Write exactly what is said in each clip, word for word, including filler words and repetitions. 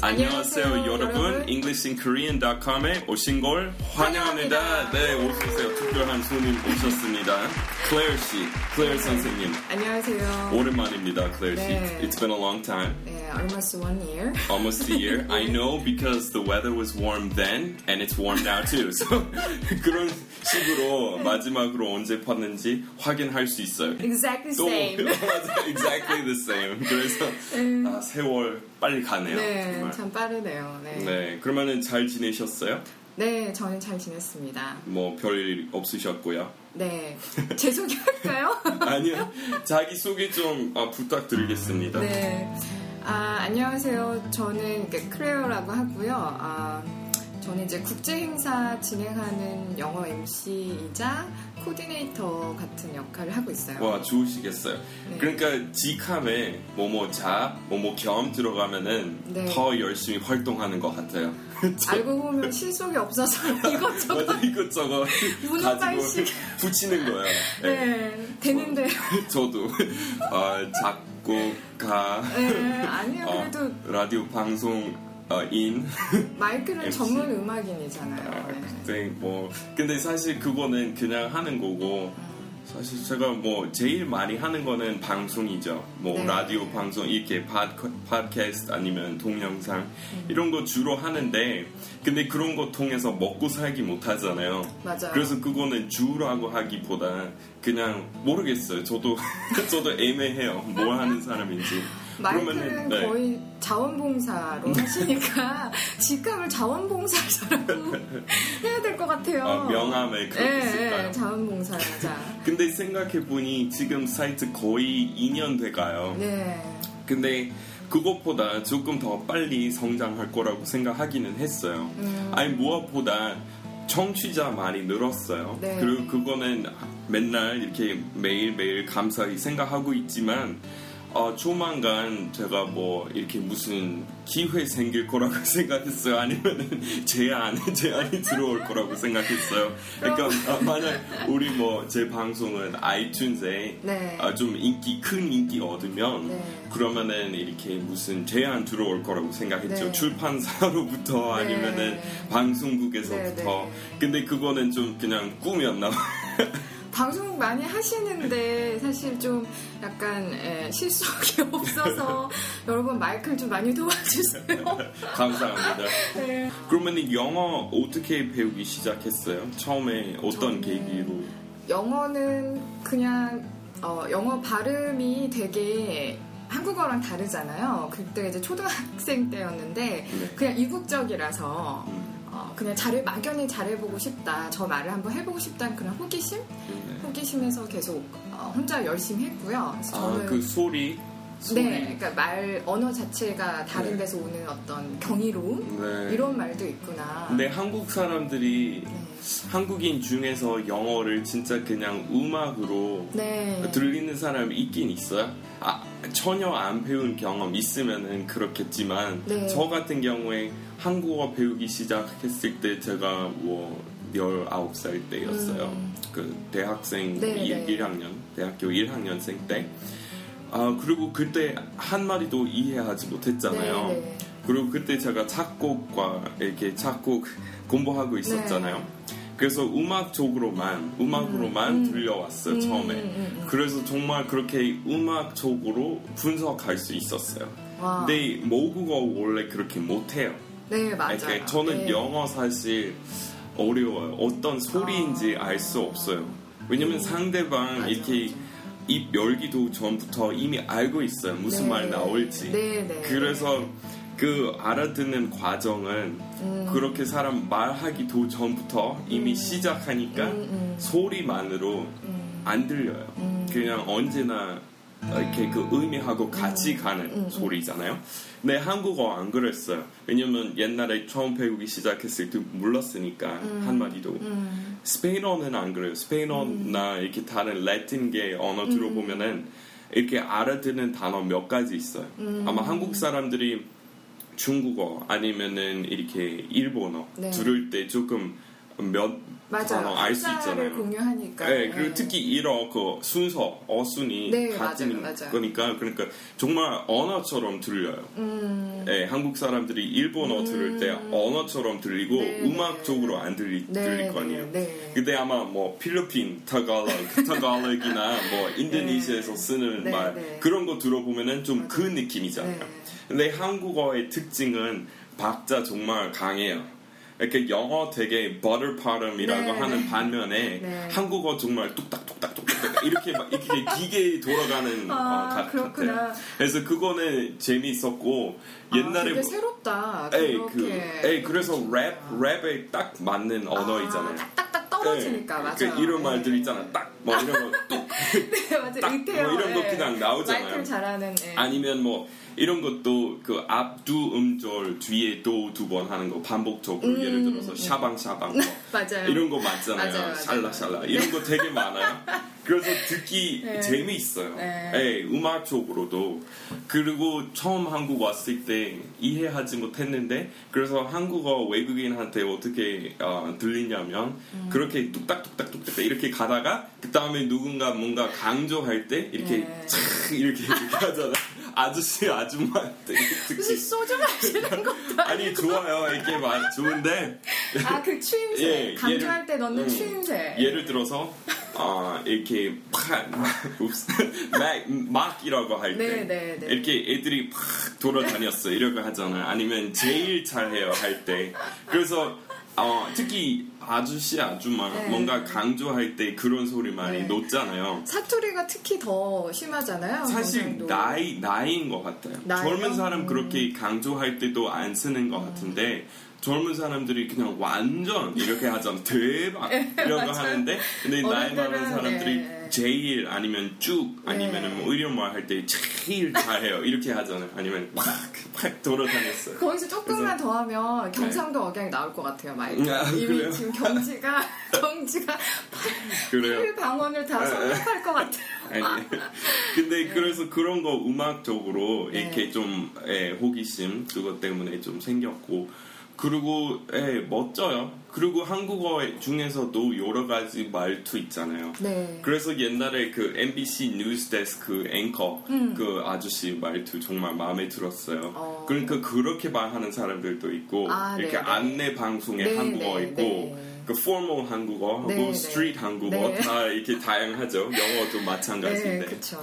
안녕하세요, 안녕하세요 여러분. 여러분. English in Korean dot com에 오신 걸 환영합니다. 환영합니다. 네, 오셨어요. 특별한 손님 오셨습니다. Claire Shi, Claire 네. 선생님. 안녕하세요. 오랜만입니다, Claire 네. Shi. It's been a long time. 네, almost one year. Almost a year. 네. I know because the weather was warm then and it's warm now too. So 그런 식으로 마지막으로 언제 봤는지 확인할 수 있어요. Exactly the same. Exactly the same. 그래서 네. 아, 세월 빨리 가네요. 네, 정말. 참 빠르네요. 네. 네, 그러면은 잘 지내셨어요? 네, 저는 잘 지냈습니다. 뭐 별일 없으셨고요? 네, 제 소개할까요? 아니요, 자기 소개 좀 아, 부탁드리겠습니다. 네, 아, 안녕하세요. 저는 클레어라고 하고요. 아, 저는 이제 국제 행사 진행하는 영어 엠씨이자 코디네이터 같은 역할을 하고 있어요. 와, 좋으시겠어요. 네. 그러니까 지캄에 뭐뭐 자, 뭐뭐 겸 들어가면은 네. 더 열심히 활동하는 것 같아요. 알고 보면 실속이 없어서 이것저것 맞아, 이것저것 가지고 붙이는 거예요. 네, 네. 되는데 저도 어, 작곡가 네, 아니요 그래도 어, 라디오 방송 어, 인 마이크는 엠씨. 전문 음악인이잖아요. 아, 네. 근데 뭐 근데 사실 그거는 그냥 하는 거고 음. 사실 제가 뭐 제일 많이 하는 거는 방송이죠. 뭐 네. 라디오 방송 이렇게 팟, 팟캐스트 아니면 동영상 음. 이런 거 주로 하는데 근데 그런 거 통해서 먹고 살기 못 하잖아요. 맞아요. 그래서 그거는 주라고 하기보다 그냥 모르겠어요. 저도 저도 애매해요. 뭐 하는 사람인지. 마이크는 네. 거의 자원봉사로 하시니까 직함을 자원봉사자라고 해야 될 것 같아요. 아, 명함에 그렇게 네, 쓸까요? 자원봉사자. 근데 생각해보니 지금 사이트 거의 이 년 돼가요. 네. 근데 그것보다 조금 더 빨리 성장할 거라고 생각하기는 했어요. 음. 아니 무엇보다 청취자 많이 늘었어요. 네. 그리고 그거는 맨날 이렇게 매일매일 감사히 생각하고 있지만 어, 조만간 제가 뭐 이렇게 무슨 기회 생길 거라고 생각했어요. 아니면 제안, 제안이 들어올 거라고 생각했어요. 그러니까 아, 만약 우리 뭐 제 방송은 아이튠즈에 네. 아, 좀 인기, 큰 인기 얻으면 네. 그러면은 이렇게 무슨 제안 들어올 거라고 생각했죠. 네. 출판사로부터 아니면은 네. 방송국에서부터. 네. 근데 그거는 좀 그냥 꿈이었나 봐요. 방송 많이 하시는데 사실 좀 약간 에, 실속이 없어서 여러분 마이크를 좀 많이 도와주세요. 감사합니다. 네. 그러면 영어 어떻게 배우기 시작했어요? 처음에 어떤 계기로? 영어는 그냥 어, 영어 발음이 되게 한국어랑 다르잖아요. 그때 이제 초등학생 때였는데 네. 그냥 이국적이라서 음. 어, 그냥 잘해, 막연히 잘해보고 싶다. 저 말을 한번 해보고 싶다는 그런 호기심? 네. 호기심에서 계속 어, 혼자 열심히 했고요. 그래서 아, 저는, 그 소리? 소리? 네, 그러니까 말, 언어 자체가 다른 네. 데서 오는 어떤 경이로움? 네. 이런 말도 있구나. 근데 한국 사람들이 네. 한국인 중에서 영어를 진짜 그냥 음악으로 네. 들리는 사람이 있긴 있어요? 아, 전혀 안 배운 경험 있으면은 그렇겠지만 네. 저 같은 경우에 한국어 배우기 시작했을 때 제가 뭐 열아홉 살 때였어요. 음. 그 대학생 네, 일, 네. 일 학년, 대학교 일 학년생 때. 아, 그리고 그때 한마디도 이해하지 못했잖아요. 네, 네. 그리고 그때 제가 작곡과 이렇게 작곡 공부하고 있었잖아요. 네. 그래서 음악적으로만, 음악으로만 음, 음, 들려왔어요, 음, 처음에. 음, 음. 그래서 정말 그렇게 음악적으로 분석할 수 있었어요. 와. 근데 모국어 원래 그렇게 못해요. 네, 맞아요. 그러니까 저는 네. 영어 사실 어려워요. 어떤 소리인지 아. 알 수 없어요. 왜냐면 음. 상대방 맞아, 이렇게 맞아. 입 열기도 전부터 이미 알고 있어요. 무슨 네. 말 나올지. 네, 네. 그래서 그 알아듣는 과정은 음. 그렇게 사람 말하기도 전부터 이미 음. 시작하니까 음, 음. 소리만으로 음. 안 들려요. 음. 그냥 언제나 이렇게 그 의미하고 같이 음. 가는 음. 소리잖아요. 근데 한국어 안 그랬어요. 왜냐면 옛날에 처음 배우기 시작했을 때 몰랐으니까 음. 한마디도. 음. 스페인어는 안 그래요. 스페인어나 음. 이렇게 다른 라틴계 언어 들어보면은 음. 이렇게 알아듣는 단어 몇 가지 있어요. 음. 아마 한국 사람들이 중국어 아니면은 이렇게 일본어 네. 들을 때 조금 몇 단어 알 수 있잖아요. 공유하니까. 네, 그리고 특히 일어 그 순서 어순이 네, 같은 맞아요, 거니까 그러니까 정말 언어처럼 들려요. 음. 네, 한국 사람들이 일본어 음. 들을 때 언어처럼 들리고 네, 음악적으로 안 들리, 네, 들릴 거 아니에요. 네, 네. 근데 아마 뭐 필리핀 타갈로그, 타갈로그나 뭐 인도네시아에서 쓰는 네, 말 네. 그런 거 들어보면은 좀 그 느낌이잖아요. 네. 근데 한국어의 특징은 박자 정말 강해요. 이렇게 영어 되게 butter 발음이라고 네. 하는 반면에 네. 한국어 정말 뚝딱뚝딱뚝딱 이렇게 막 이렇게 기계에 돌아가는 아, 어, 같, 같아요. 그래서 그거는 재미있었고 옛날에 아, 되게 뭐, 새롭다. 에이, 그, 에이, 그래서 랩 랩에 딱 맞는 언어이잖아요. 아, 딱딱딱 떨어지니까 맞아. 그러니까 이런 네. 말들 있잖아. 딱 뭐 이런 거 뚝. 네 맞아. 의태어 뭐 이런 거 그냥 나오잖아요. 마이클 잘하는. 네. 아니면 뭐. 이런 것도 그 앞 두 음절 뒤에 도 두 번 하는 거 반복적으로 음, 예를 들어서 샤방샤방 음. 맞아요. 이런 거 맞잖아요. 맞아요, 맞아요. 샬라샬라 이런 거 되게 많아요. 그래서 듣기 네. 재미있어요. 네. 네, 음악적으로도. 그리고 처음 한국 왔을 때 이해하지 못했는데 그래서 한국어 외국인한테 어떻게 어, 들리냐면 음. 그렇게 뚝딱뚝딱뚝딱 이렇게 가다가 그 다음에 누군가 뭔가 강조할 때 이렇게 네. 착 이렇게, 이렇게 하잖아. 아저씨 아줌마한테 무슨 소주 마시는 것도 아니 좋아요 이게 막 좋은데 아 그 추임새 예, 강조할 예를, 때 넣는 음, 추임새 예를 들어서 아 어, 이렇게 팍 막이라고 할 때 이렇게 애들이 팍 돌아다녔어 이러고 하잖아요. 아니면 제일 잘해요 할 때 그래서 어, 특히 아저씨 아줌마 네. 뭔가 강조할 때 그런 소리 많이 네. 놓잖아요. 사투리가 특히 더 심하잖아요. 사실 나이, 나이인 것 같아요. 나이요? 젊은 사람 그렇게 강조할 때도 안 쓰는 것 같은데 젊은 사람들이 그냥 완전 이렇게 하잖아. 대박 이런 거 하는데 근데 나이 많은 사람들이 네. 제일 아니면 쭉 아니면 뭐 의료 말 할 때 제일 잘해요 이렇게 하잖아요. 아니면 막, 막 돌아다녔어요. 거기서 조금만 더 하면 경상도 네. 억양이 나올 것 같아요. 마이크 아, 이미 그래요? 지금 경지가 경지가 팔 방언을 다 섭렵할 것 같아요. 아니, 근데 네. 그래서 그런 거 음악적으로 이렇게 네. 좀 예, 호기심 그것 때문에 좀 생겼고 그리고 예, 멋져요. 그리고 한국어 중에서도 여러 가지 말투 있잖아요. 네. 그래서 옛날에 그 엠비씨 뉴스데스크 앵커 음. 그 아저씨 말투 정말 마음에 들었어요. 어. 그러니까 그렇게 말하는 사람들도 있고 아, 이렇게 네네. 안내 방송에 네네. 한국어 있고 네네. 그 포멀 한국어, 네, 뭐 스트릿 네. 한국어 네. 다 이렇게 다양하죠. 영어도 마찬가지인데. 네, 그렇죠.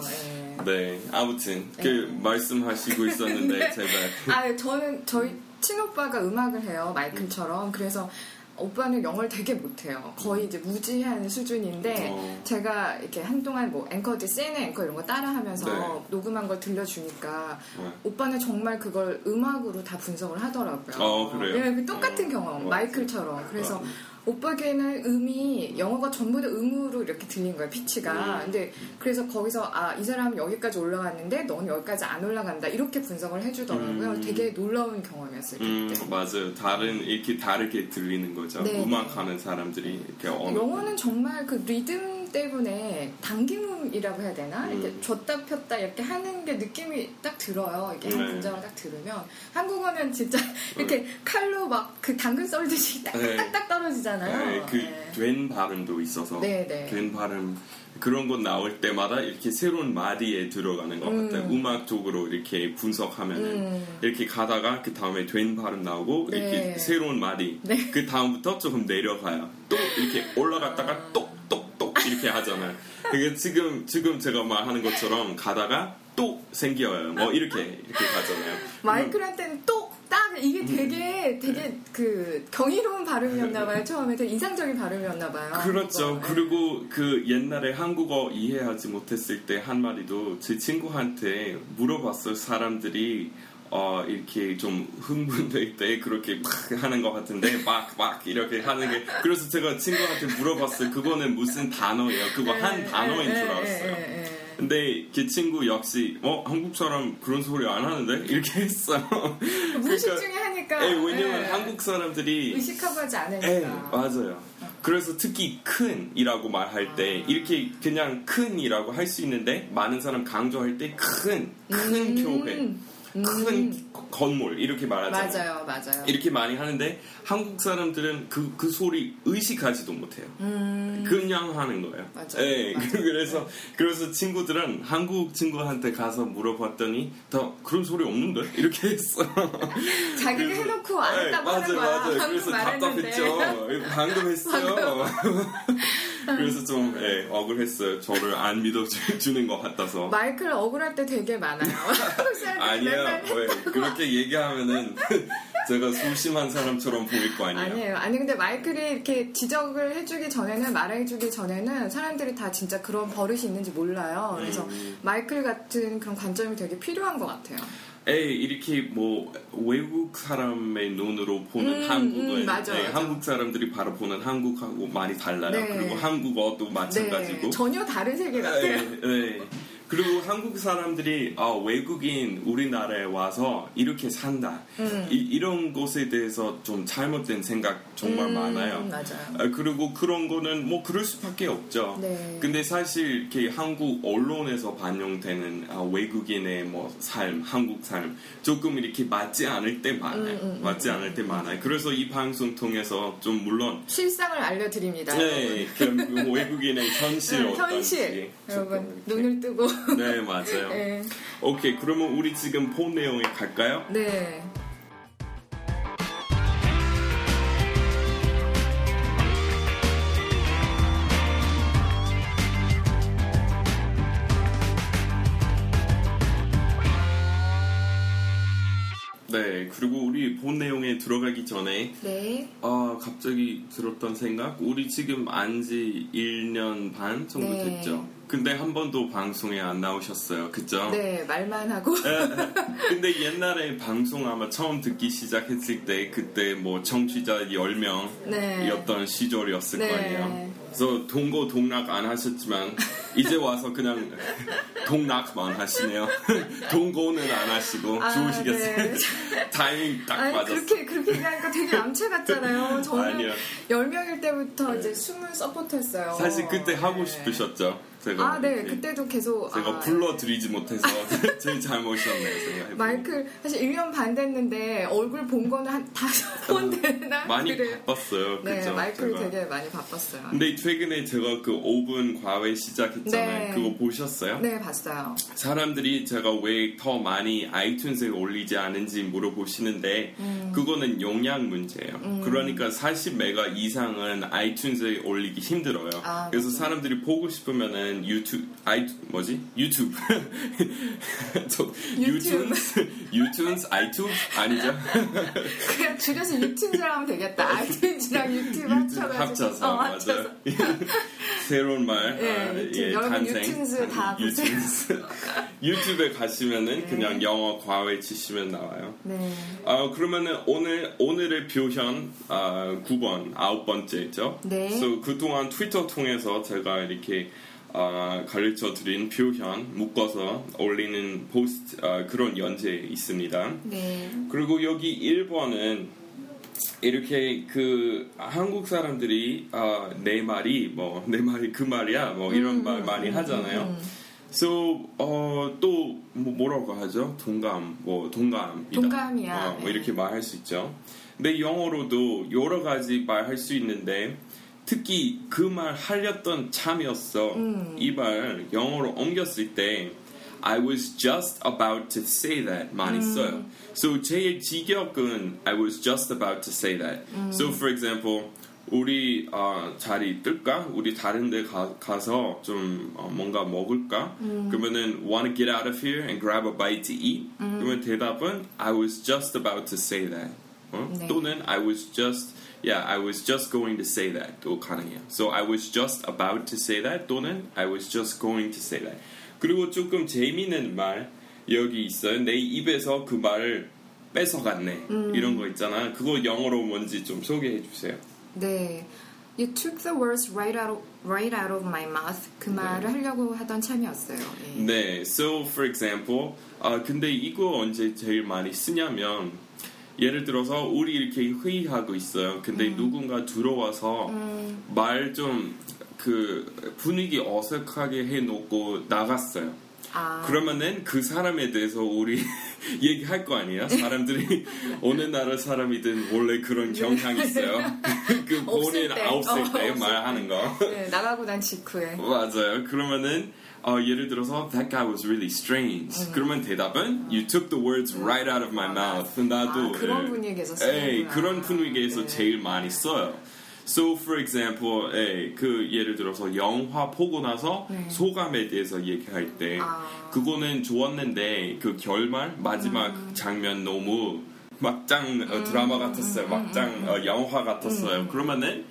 네. 네, 아무튼 네. 그 말씀하시고 있었는데 네. 제발. 아, 저는 저희 친오빠가 음악을 해요. 마이클처럼. 음. 그래서 오빠는 영어를 되게 못해요. 거의 이제 무지한 수준인데 어. 제가 이렇게 한동안 뭐 앵커들 씨엔엔 앵커 이런 거 따라하면서 네. 녹음한 걸 들려주니까 네. 오빠는 정말 그걸 음악으로 다 분석을 하더라고요. 어, 그래요? 네, 똑같은 어. 경험, 어. 마이클처럼. 그래서 어. 오빠에게는 음이 영어가 전부 다 음으로 이렇게 들린 거예요. 피치가. 음. 근데 그래서 거기서 아, 이 사람은 여기까지 올라갔는데 넌 여기까지 안 올라간다. 이렇게 분석을 해주더라고요. 음. 되게 놀라운 경험이었어요. 음, 맞아요. 다른 이렇게 다르게 들리는 거죠. 네. 음악하는 사람들이 이렇게 언어. 영어는 정말 그 리듬 때문에 당김음이라고 해야 되나? 음. 이렇게 줬다 폈다 이렇게 하는 게 느낌이 딱 들어요. 이렇게 네. 한 문장을 딱 들으면 한국어는 진짜 이렇게 네. 칼로 막 그 당근 썰듯이 딱딱딱 네. 떨어지잖아요. 네, 그 된 네. 발음도 있어서 된 네, 네. 발음 그런 거 나올 때마다 이렇게 새로운 마디에 들어가는 것 음. 같아요. 음악적으로 이렇게 분석하면은 음. 이렇게 가다가 그 다음에 된 발음 나오고 네. 이렇게 새로운 마디 네. 그 다음부터 조금 내려가요. 또 이렇게 올라갔다가 똑똑똑 아. 이렇게 하잖아요. 그러니까 지금 지금 제가 말하는 것처럼 가다가 또 생겨요. 뭐 이렇게 이렇게 가잖아요. 마이클한테는 또 딱 이게 되게 되게 네. 그 경이로운 발음이었나봐요. 처음에 되게 인상적인 발음이었나봐요. 그렇죠. 한국어. 그리고 그 옛날에 한국어 이해하지 못했을 때 한 마디도 제 친구한테 물어봤어요. 사람들이 어 이렇게 좀 흥분될 때 그렇게 막 하는 것 같은데 막 막 이렇게 하는 게 그래서 제가 친구한테 물어봤어요. 그거는 무슨 단어예요? 그거 네, 한 단어인 네, 줄 알았어요. 네, 네, 네. 근데 그 친구 역시 어 한국 사람 그런 소리 안 하는데 이렇게 했어요. 무의식 그러니까, 중에 하니까. 에이, 왜냐면 네. 한국 사람들이 의식하고 하지 않으니까. 에이, 맞아요. 그래서 특히 큰이라고 말할 때 아. 이렇게 그냥 큰이라고 할 수 있는데 많은 사람 강조할 때 큰, 큰 음. 교회. 큰 음. 건물 이렇게 말하잖아요. 맞아요, 맞아요. 이렇게 많이 하는데 한국 사람들은 그, 그 소리 의식하지도 못해요. 음. 그냥 하는 거예요. 맞아요. 예, 맞아요. 그래서 네. 그래서 친구들은 한국 친구한테 가서 물어봤더니 다 그런 소리 없는데 이렇게 했어. 자기가 그래서, 해놓고 안 했다고 네, 하는 맞아요, 거야. 맞아요. 그래서 말했는데. 답답했죠. 방금 했어요. 방금. 그래서 좀 예, 억울했어요. 저를 안 믿어주는 것 같아서. 마이클 억울할 때 되게 많아요. 아니야. 그렇게 얘기하면은 제가 소심한 사람처럼 보일 거 아니에요. 아니에요. 아니 근데 마이클이 이렇게 지적을 해주기 전에는 말해주기 전에는 사람들이 다 진짜 그런 버릇이 있는지 몰라요. 그래서 음. 마이클 같은 그런 관점이 되게 필요한 것 같아요. 에이, 이렇게 뭐 외국 사람의 눈으로 보는 음, 한국을 음, 맞아, 네, 맞아. 한국 사람들이 바로 보는 한국하고 많이 달라요. 네. 그리고 한국어도 마찬가지고 네, 전혀 다른 세계 같아요. 에이, 에이. 그리고 한국 사람들이 아, 외국인 우리나라에 와서 이렇게 산다 음. 이, 이런 것에 대해서 좀 잘못된 생각 정말 음, 많아요. 맞아요. 아, 그리고 그런 거는 뭐 그럴 수밖에 없죠. 네. 근데 사실 이렇게 한국 언론에서 반영되는 아, 외국인의 뭐 삶, 한국 삶 조금 이렇게 맞지 않을 때 많아요. 음, 음, 맞지 음, 않을 때 음. 많아요. 그래서 이 방송 통해서 좀 물론 실상을 알려드립니다. 네, 그 외국인의 현실 어떤지 여러분 눈을 뜨고. 네, 맞아요. 네. 오케이, 그러면 우리 지금 본 내용에 갈까요? 네. 네, 그리고 우리 본 내용에 들어가기 전에 네. 아, 갑자기 들었던 생각? 우리 지금 안지 일 년 반 정도 네. 됐죠? 근데 한 번도 방송에 안 나오셨어요, 그죠? 네, 말만 하고. 근데 옛날에 방송 아마 처음 듣기 시작했을 때 그때 뭐 청취자 열 명이었던 네. 시절이었을 네. 거 아니에요. 그래서 동고 동락 안 하셨지만 이제 와서 그냥 동락만 하시네요. 동고는 안 하시고 아, 좋으시겠어요. 네. 타이밍 딱 맞았어요. 그렇게 그렇게 얘기하니까 되게 암체 같잖아요. 저는 아니요. 열 명일 때부터 네. 이제 스무 서포트 했어요. 사실 그때 네. 하고 싶으셨죠? 아, 네. 그때도 계속 제가 아, 불러드리지 못해서 아, 제일 잘못이었네요. 마이클 사실 일 년 반 됐는데 얼굴 본 거는 한 다섯 번 되나? 많이 그래요. 바빴어요. 네, 그쵸? 마이클 제가. 되게 많이 바빴어요. 근데 최근에 제가 그 오 분 과외 시작했잖아요. 네. 그거 보셨어요? 네, 봤어요. 사람들이 제가 왜 더 많이 아이튠즈에 올리지 않은지 물어보시는데 음. 그거는 용량 문제예요. 음. 그러니까 사십 메가 이상은 아이튠즈에 올리기 힘들어요. 아, 그래서 그렇구나. 사람들이 보고 싶으면은 유튜브, 아이, 뭐지? 유튜브. 저, 유튜브. 유튜브, 유튜브, 아이튠즈? 아니죠? 그냥 줄여서 유튜브라고 하면 되겠다. 아이튠즈랑 유튜브 합쳐가지고. 합쳐서. 어, 합쳐서. 새로운 말. 네, 유튜브. 아, 예, 여러분 유튜브 다 보세요. 유튜브에 가시면은 네. 그냥 영어 과외 치시면 나와요. 네. 아, 그러면은 오늘, 오늘의 표현, 아, 구 번, 아홉 번째죠? 네. So, 그동안 트위터 통해서 제가 이렇게 어, 가르쳐드린 표현 묶어서 올리는 포스트 어, 그런 연재 있습니다. 네. 그리고 여기 일 번은 이렇게 그 한국 사람들이 어, 내 말이 뭐 내 말이 그 말이야 뭐 이런 음, 말 많이 하잖아요. 음. So, 어, 또 뭐, 뭐라고 하죠? 동감 뭐 동감이다. 동감이야. 어, 뭐 이렇게 말할 수 있죠. 근데 영어로도 여러 가지 말할 수 있는데. 특히 그 말 하려던 참이었어. 음. 이 말 영어로 옮겼을 때 I was just about to say that 많이 음. 써요. So 제일 직역은 I was just about to say that. 음. So for example, 우리 어, 자리 뜰까? 우리 다른 데 가, 가서 좀 어, 뭔가 먹을까? 음. 그러면은 want to get out of here and grab a bite to eat? 음. 그러면 대답은 I was just about to say that. 어? 네. 또는 I was just Yeah, I was just going to say that. 또 가능해요. So I was just about to say that. 또는 I was just going to say that. 그리고 조금 재미있는 말 여기 있어요. 내 입에서 그 말을 뺏어갔네. 음. 이런 거 있잖아. 그거 영어로 뭔지 좀 소개해 주세요. 네. You took the words right out of, right out of my mouth. 그 네. 말을 하려고 하던 참이었어요. 네. 네. So for example, 아, 근데 이거 언제 제일 많이 쓰냐면 예를 들어서 우리 이렇게 회의하고 있어요. 근데 음. 누군가 들어와서 음. 말 좀 그 분위기 어색하게 해놓고 나갔어요. 아. 그러면은 그 사람에 대해서 우리 얘기할 거 아니야? 사람들이 어느 나라 사람이든 원래 그런 경향이 있어요. 그 본인 없을 때, 때 어, 말하는 거. 네, 나가고 난 직후에. 맞아요. 그러면은 어, 예를 들어서 That guy was really strange. 음. 그러면 대답은 You took the words right out of my mouth. 나도 아, 그런 분위기에서 써요. 에이, 그런 분위기에서 네. 제일 많이 써요. So, for example, 예, 그 예를 들어서 영화 보고 나서 네. 소감에 대해서 얘기할 때 아. 그거는 좋았는데 그 결말 마지막 음. 장면 너무 막장 어, 드라마 같았어요. 음. 막장 음. 어, 영화 같았어요. 음. 그러면은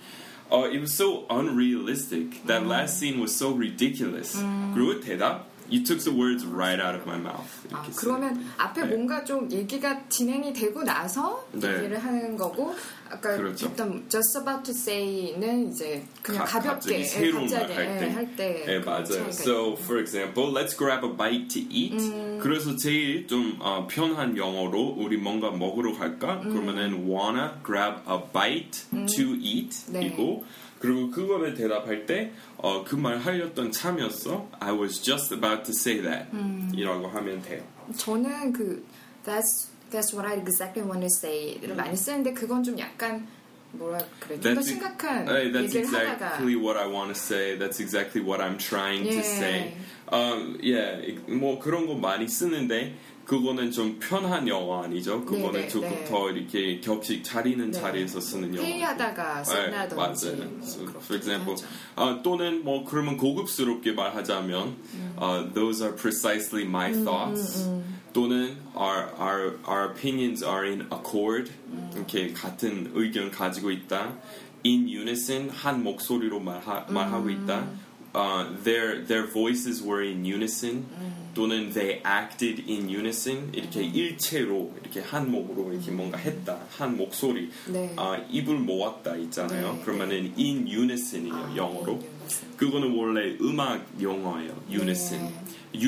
어, it was so unrealistic. That 음. last scene was so ridiculous. 음. 그리고 대답. You took the words right out of my mouth. 아, 그러면 앞에 네. 뭔가 좀 얘기가 진행이 되고 나서 네. 얘기를 하는 거고 아까 그렇죠. 했던 just about to say는 이제 그냥 가, 가볍게 새로운 말 할 때 네, 맞아요. So for example, let's grab a bite to eat. 음. 그래서 제일 좀 어, 편한 영어로 우리 뭔가 먹으러 갈까? 음. 그러면은 wanna grab a bite 음. to eat 네. 이고 그리고 그거를 대답할 때 어, 그 말 하려던 참이었어. I was just about to say that. 음. 이라고 하면 돼요. 저는 그 that's that's what I exactly want to say를 음. 많이 쓰는데 그건 좀 약간 뭐라 그래 좀 더 심각한 uh, that's 얘기를 exactly 하다가 That's exactly what I want to say. That's exactly what I'm trying 예. to say. Um, yeah, 뭐 그런 거 많이 쓰는데 그거는 좀 편한 영어 아니죠? 그거는 네네, 조금 네. 더 이렇게 격식 차리는 네. 자리에서 쓰는 영어. 회의하다가 쓴다든지. 네, 맞아요. 뭐 so, for example, 어, 또는 뭐 그러면 고급스럽게 말하자면 음. uh, Those are precisely my 음, thoughts. 음, 음. 또는 our, our, our opinions are in accord. 음. 이렇게 같은 의견 가지고 있다. In unison, 한 목소리로 말하, 말하고 있다. 음. Uh, their, their voices were in unison. 음. 또는 they acted in unison 이렇게 음. 일체로 이렇게 한 목으로 이렇게 뭔가 했다 한 목소리 네. 아, 입을 모았다 있잖아요. 네. 그러면은 in unison이요 아, 영어로 네. 그거는 원래 음악 영어예요. unison, 네.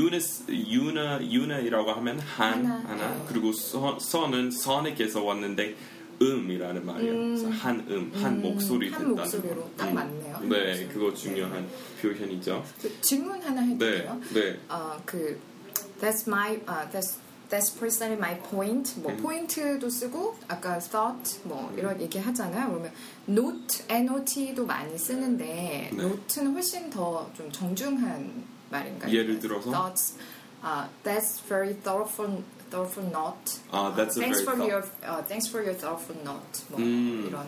unis, una, una이라고 하면 한 하나, 하나. 네. 그리고 서, 서는 sonic에서 왔는데 음이라는 말이에요. 음. 한 음, 한 음, 목소리 한 된다는 목소리로 거. 딱 맞네요. 음. 네, 목소리. 그거 중요한 네. 표현이죠. 그 질문 하나 해드릴게요. 네, 네. 어, 그 that's my, uh, that's that's precisely my point. 뭐 음. 포인트도 쓰고 아까 thought 뭐 음. 이런 얘기 하잖아요. 그러면 note, not도 많이 쓰는데 네. note는 훨씬 더 좀 정중한 말인가요? 예를 들어서 thoughts, uh, that's very thoughtful. thoughtful note. 아, that's uh, a very for thought. your, uh, thanks for your thoughtful note. 뭐 음. 이런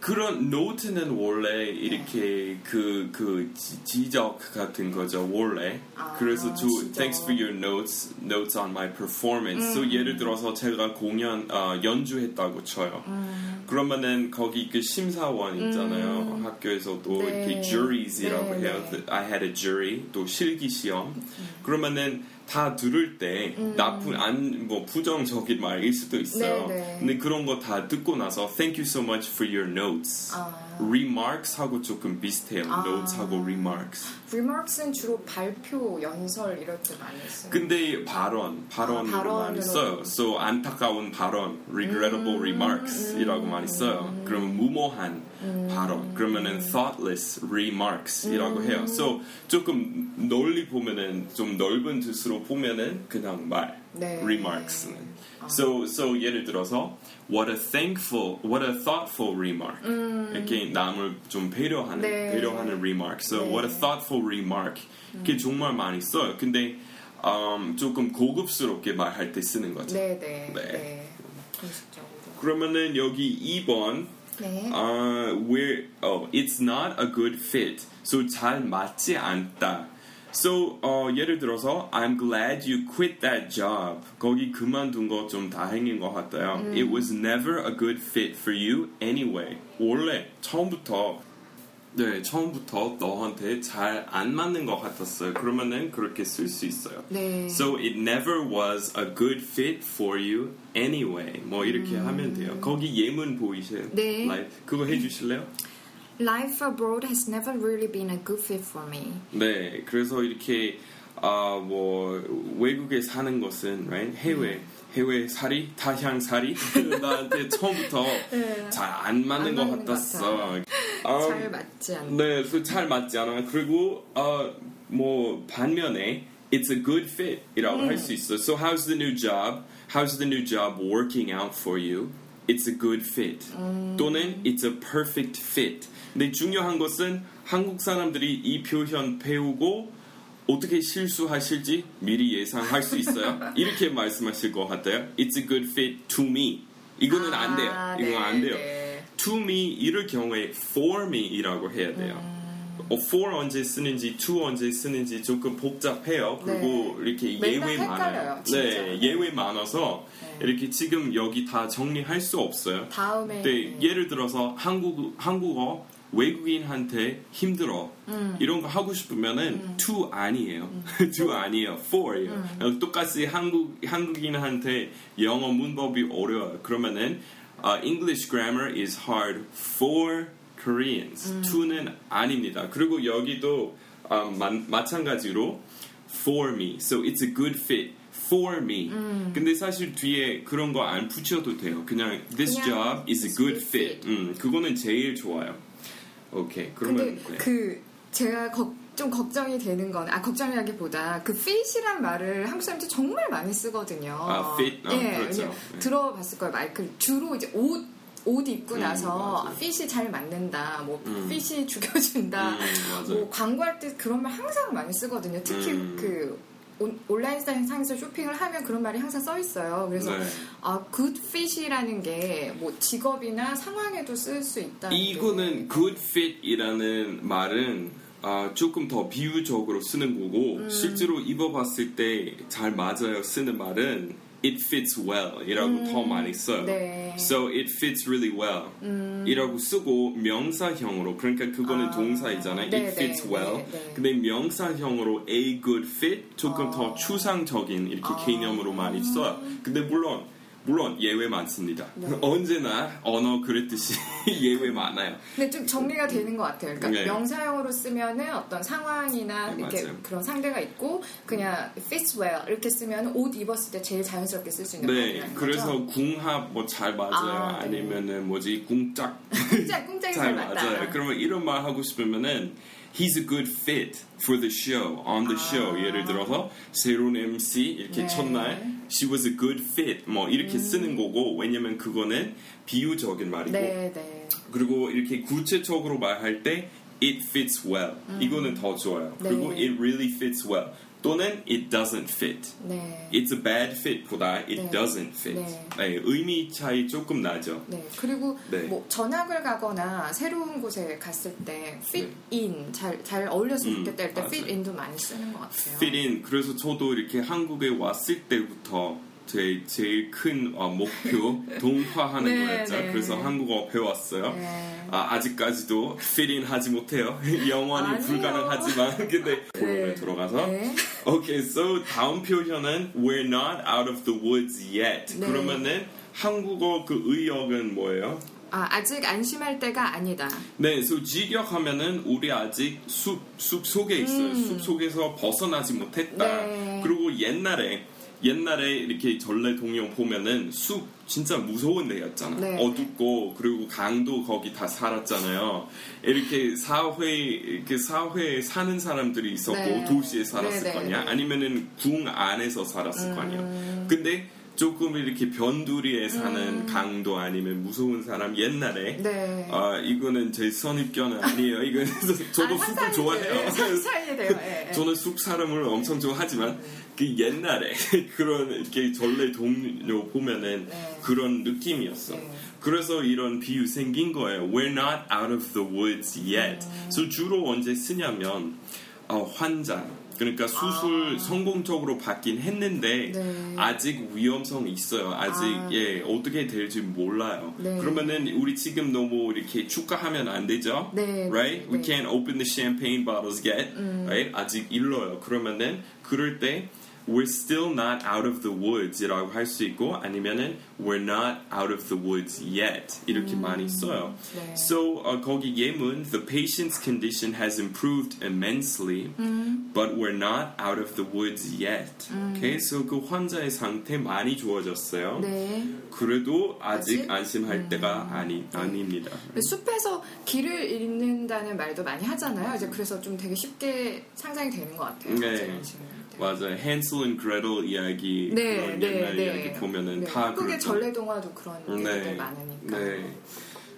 그런 note는 원래 이렇게 네. 그, 그 지적 같은 거죠. 원래. 아, 그래서 저 thanks for your notes, notes on my performance. 음. So 예를 들어서 제가 공연 어, 연주했다고 쳐요. 음. 그러면은 거기 그 심사원 있잖아요. 음. 학교에서도 네. 이렇게 juries이라고 네, 해요. 네. I had a jury. 또 실기 시험. 음. 그러면은 다 들을 때 음. 나쁜 안 뭐 부정적인 말일 수도 있어요. 네네. 근데 그런 거 다 듣고 나서 Thank you so much for your notes. 아. Remarks 하고 조금 비슷해요. 아. Notes 하고 remarks. Remarks는 주로 발표, 연설 이럴 때 많이 써요. 근데 발언, 발언으로 아, 많이 써요. So 안타까운 발언, regrettable 음. remarks이라고 많이 써요. 음. 그러면 무모한 음. 발언, 그러면은 thoughtless remarks이라고 음. 해요. So 조금 널리 보면은 좀 넓은 뜻으로 보면은 그냥 말, 네. remarks는. So, so 예를 들어서 what a thankful, what a thoughtful remark. 음. 이렇게 남을 좀 배려하는 네. 배려하는 remark. So 네. what a thoughtful remark. 이게 음. 정말 많이 써요. 근데 um, 조금 고급스럽게 말할 때 쓰는 거죠. 네네. 네. 네. 네. 그러면은 여기 이 번 네. Uh, where, oh, it's not a good fit. So 잘 맞지 않다. So, 어, 예를 들어서 I'm glad you quit that job. 거기 그만둔 거 좀 다행인 것 같아요. 음. It was never a good fit for you anyway. 원래 처음부터 네, 처음부터 너한테 잘 안 맞는 것 같았어요. 그러면은 그렇게 쓸 수 있어요. 네. So it never was a good fit for you anyway. 뭐 이렇게 음. 하면 돼요. 거기 예문 보이세요? 네. Like, 그거 해주실래요? Life abroad has never really been a good fit for me. 네, 그래서 이렇게 아, 뭐 외국에 사는 것은 right? 해외 음. 해외 살이 타향 살이 나한테 처음부터 네. 잘 안 맞는 것 같았어. 아, 잘 맞지 않아. 네, 잘 맞지 않아. 그리고 어, 뭐 반면에 it's a good fit. 이라고 할 수 있어. So how's the new job? How's the new job working out for you? It's a good fit. 음. 또는 it's a perfect fit. 근데 중요한 것은 한국 사람들이 이 표현 배우고 어떻게 실수하실지 미리 예상할 수 있어요. 이렇게 말씀하실 것 같아요. It's a good fit to me. 이거는 아, 안 돼요. 이건 네, 안 돼요. 네. To me 이럴 경우에 for me이라고 해야 돼요. 음. for 언제 쓰는지 to 언제 쓰는지 조금 복잡해요. 그리고 네. 이렇게 예외 많아요. 네, 예외 많아서 네. 이렇게 지금 여기 다 정리할 수 없어요. 다음에 네, 예를 들어서 한국 한국어 외국인한테 힘들어 음. 이런 거 하고 싶으면은 음. to 아니에요. 음. to 아니에요. for예요. 음. 똑같이 한국 한국인한테 영어 문법이 어려워요. 그러면은 uh, English grammar is hard for Koreans. 음. to는 아닙니다. 그리고 여기도 um, 마, 마찬가지로 for me. So it's a good fit for me. 음. 근데 사실 뒤에 그런 거 안 붙여도 돼요. 그냥 this 그냥 job is a good fit. fit. 음, 그거는 제일 좋아요. 오케이. 그러면 근데 네. 그 제가 거, 좀 걱정이 되는 건 아 걱정이라기보다 그 fit이란 말을 한국 사람들이 정말 많이 쓰거든요. 아 fit. 아, 예, 그렇죠. 네. 들어봤을 거예요. 마이클 주로 이제 옷 옷 입고 음, 나서 맞아. 핏이 잘 맞는다, 뭐 음. 핏이 죽여준다, 음, 뭐 광고할 때 그런 말 항상 많이 쓰거든요. 특히 음. 그 온, 온라인 상에서 쇼핑을 하면 그런 말이 항상 써 있어요. 그래서 네. 아, good fit이라는 게 뭐 직업이나 상황에도 쓸 수 있다. 이거는 good fit이라는 말은 아, 조금 더 비유적으로 쓰는 거고 음. 실제로 입어봤을 때 잘 맞아요 쓰는 말은. It fits well 이라고 음, 더 많이 써요. 네. So it fits really well 음. 이라고 쓰고 명사형으로 그러니까 그거는 아, 동사이잖아요. 네, it fits 네, well. 네, 네. 근데 명사형으로 a good fit 조금 어. 더 추상적인 이렇게 어. 개념으로 많이 써요. 근데 물론 물론 예외 많습니다. 네. 언제나 언어 그랬듯이 예외 많아요. 근데 좀 정리가 되는 것 같아요. 그러니까 네. 명사형으로 쓰면은 어떤 상황이나 네, 이렇게 맞아요. 그런 상대가 있고 그냥 fits well 이렇게 쓰면 옷 입었을 때 제일 자연스럽게 쓸 수 있는 네, 거죠. 그래서 궁합 뭐 잘 맞아요. 아, 네. 아니면은 뭐지 궁짝 궁짝 궁짝이 잘 맞아요. 그러면 이런 말 하고 싶으면은 He's a good fit for the show, on the 아. show. 예를 들어서 새로운 엠씨 이렇게 네. 첫날 She was a good fit 뭐 이렇게 음. 쓰는 거고 왜냐면 그거는 비유적인 말이고 네, 네. 그리고 이렇게 구체적으로 말할 때 It fits well 음. 이거는 더 좋아요. 네. 그리고 It really fits well 또는 It doesn't fit 네. It's a bad fit 보다 It 네. doesn't fit 네. 네, 의미 차이 조금 나죠. 네. 그리고 네. 뭐 전학을 가거나 새로운 곳에 갔을 때 fit 네. in 잘, 잘 어울렸으면 음, 좋겠다 할 때 fit in도 많이 쓰는 것 같아요. fit in 그래서 저도 이렇게 한국에 왔을 때부터 제 제일 큰 어, 목표 동화하는 네, 거였죠. 네. 그래서 한국어 배웠어요. 네. 아, 아직까지도 필인 하지 못해요. 영원히 불가능하지만 근데 고름에 네. 들어가서 네. Okay, so 다음 표현은 We're not out of the woods yet. 네. 그러면은 한국어 그 의역은 뭐예요? 아, 아직 안심할 때가 아니다. 네, so 직역하면은 우리 아직 숲, 숲 속에 있어요. 음. 숲 속에서 벗어나지 못했다. 네. 그리고 옛날에 옛날에 이렇게 전래 동영 보면은 숲 진짜 무서운 데였잖아. 네. 어둡고 그리고 강도 거기 다 살았잖아요. 이렇게 사회 이렇게 사회에 사는 사람들이 있었고 네. 도시에 살았을 네, 네, 거냐, 네. 아니면은 궁 안에서 살았을 음. 거냐. 근데 조금 이렇게 변두리에 사는 음. 강도 아니면 무서운 사람 옛날에 네. 어, 이거는 제 선입견은 아니에요. 이건 저도 아니, 숲을 좋아해요. 산산이 돼요. 예, 예. 저는 숲 사람을 엄청 좋아하지만 그 옛날에 그런 이렇게 전래 동료 보면은 네. 그런 느낌이었어. 네. 그래서 이런 비유 생긴 거예요. We're not out of the woods yet. 음. So 주로 언제 쓰냐면 어, 환자. 그러니까 수술 아. 성공적으로 받긴 했는데 네. 아직 위험성이 있어요. 아직 아. 예 어떻게 될지 몰라요. 네. 그러면은 우리 지금 너무 이렇게 축하하면 안 되죠. 네. Right? 네. We can't open the champagne bottles yet. 음. Right? 아직 일러요. 그러면은 그럴 때 We're still not out of the woods이라고 할 수 있고 아니면은 We're not out of the woods yet 이렇게 음. 많이 써요. 네. So uh, 거기 예문 The patient's condition has improved immensely, 음. but we're not out of the woods yet. 음. Okay, so 그 환자의 상태 많이 좋아졌어요. 네. 그래도 아직, 아직? 안심할 음. 때가 아니 아닙니다. 숲에서 길을 잃는다는 말도 많이 하잖아요. 이제 그래서 좀 되게 쉽게 상상이 되는 것 같아요. 네. 맞아요. 헨슬 앤 그레텔 이야기, 네, 그런 네, 옛날 네. 이야기 보면은 네. 다 한국의 전래 동화도 그런 것들 네. 많으니까. 네.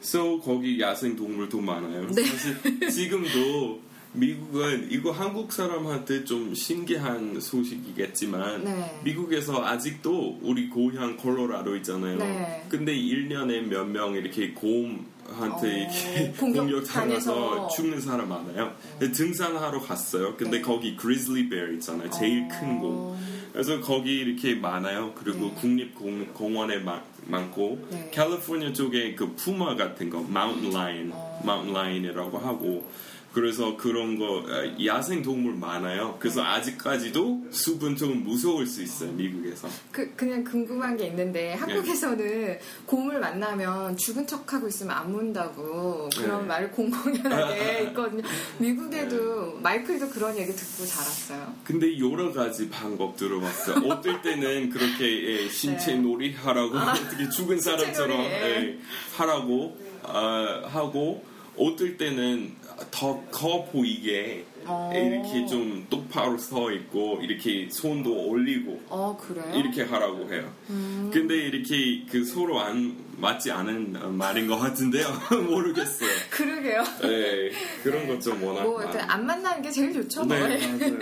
So 거기 야생 동물도 많아요. 네. 사실 지금도 미국은 이거 한국 사람한테 좀 신기한 소식이겠지만 네. 미국에서 아직도 우리 고향 콜로라도 있잖아요. 네. 근데 일 년에 몇 명 이렇게 곰한테 어... 공격당해서 죽는 사람 많아요. 어... 등산하러 갔어요. 근데 네. 거기 그리즐리 베어 있잖아요. 제일 어... 큰 곰. 그래서 거기 이렇게 많아요. 그리고 네. 국립공원에 마, 많고 네. 캘리포니아 쪽에 그 푸마 같은 거 마운틴 라인, 어... 마운틴 라인이라고 하고 그래서 그런 거 야생 동물 많아요. 그래서 네. 아직까지도 숲은 좀 무서울 수 있어요 미국에서. 그 그냥 궁금한 게 있는데 한국에서는 네. 곰을 만나면 죽은 척하고 있으면 안 문다고 그런 네. 말을 공공연하게 있거든요. 미국에도 네. 마이클도 그런 얘기 듣고 자랐어요. 근데 여러 가지 방법 들어봤어요. 어떨 때는 그렇게 예, 신체 놀이 하라고 아, 어떻게 죽은 사람처럼 예, 하라고 네. 아, 하고 어떨 때는 더 커 보이게 어. 이렇게 좀 똑바로 서 있고 이렇게 손도 올리고 어, 그래요? 이렇게 하라고 해요. 음. 근데 이렇게 그 서로 안 맞지 않은 말인 것 같은데요. 모르겠어요. 그러게요. 네, 그런 것 좀 워낙 뭐, 안 만나는 게 제일 좋죠. 네, 맞아요, 맞아요.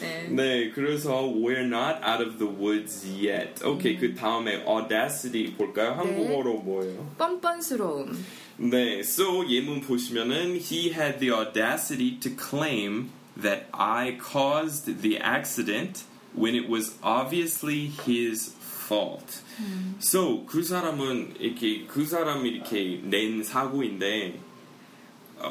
네. 네, 그래서 we're not out of the woods yet. 오케이, 음. 그 다음에 audacity 볼까요? 한국어로 네. 뭐예요? 뻔뻔스러움. 네, so 예문 보시면은 he had the audacity to claim that I caused the accident when it was obviously his fault. 음. So 그 사람은 이렇게 그 사람이 이렇게 낸 사고인데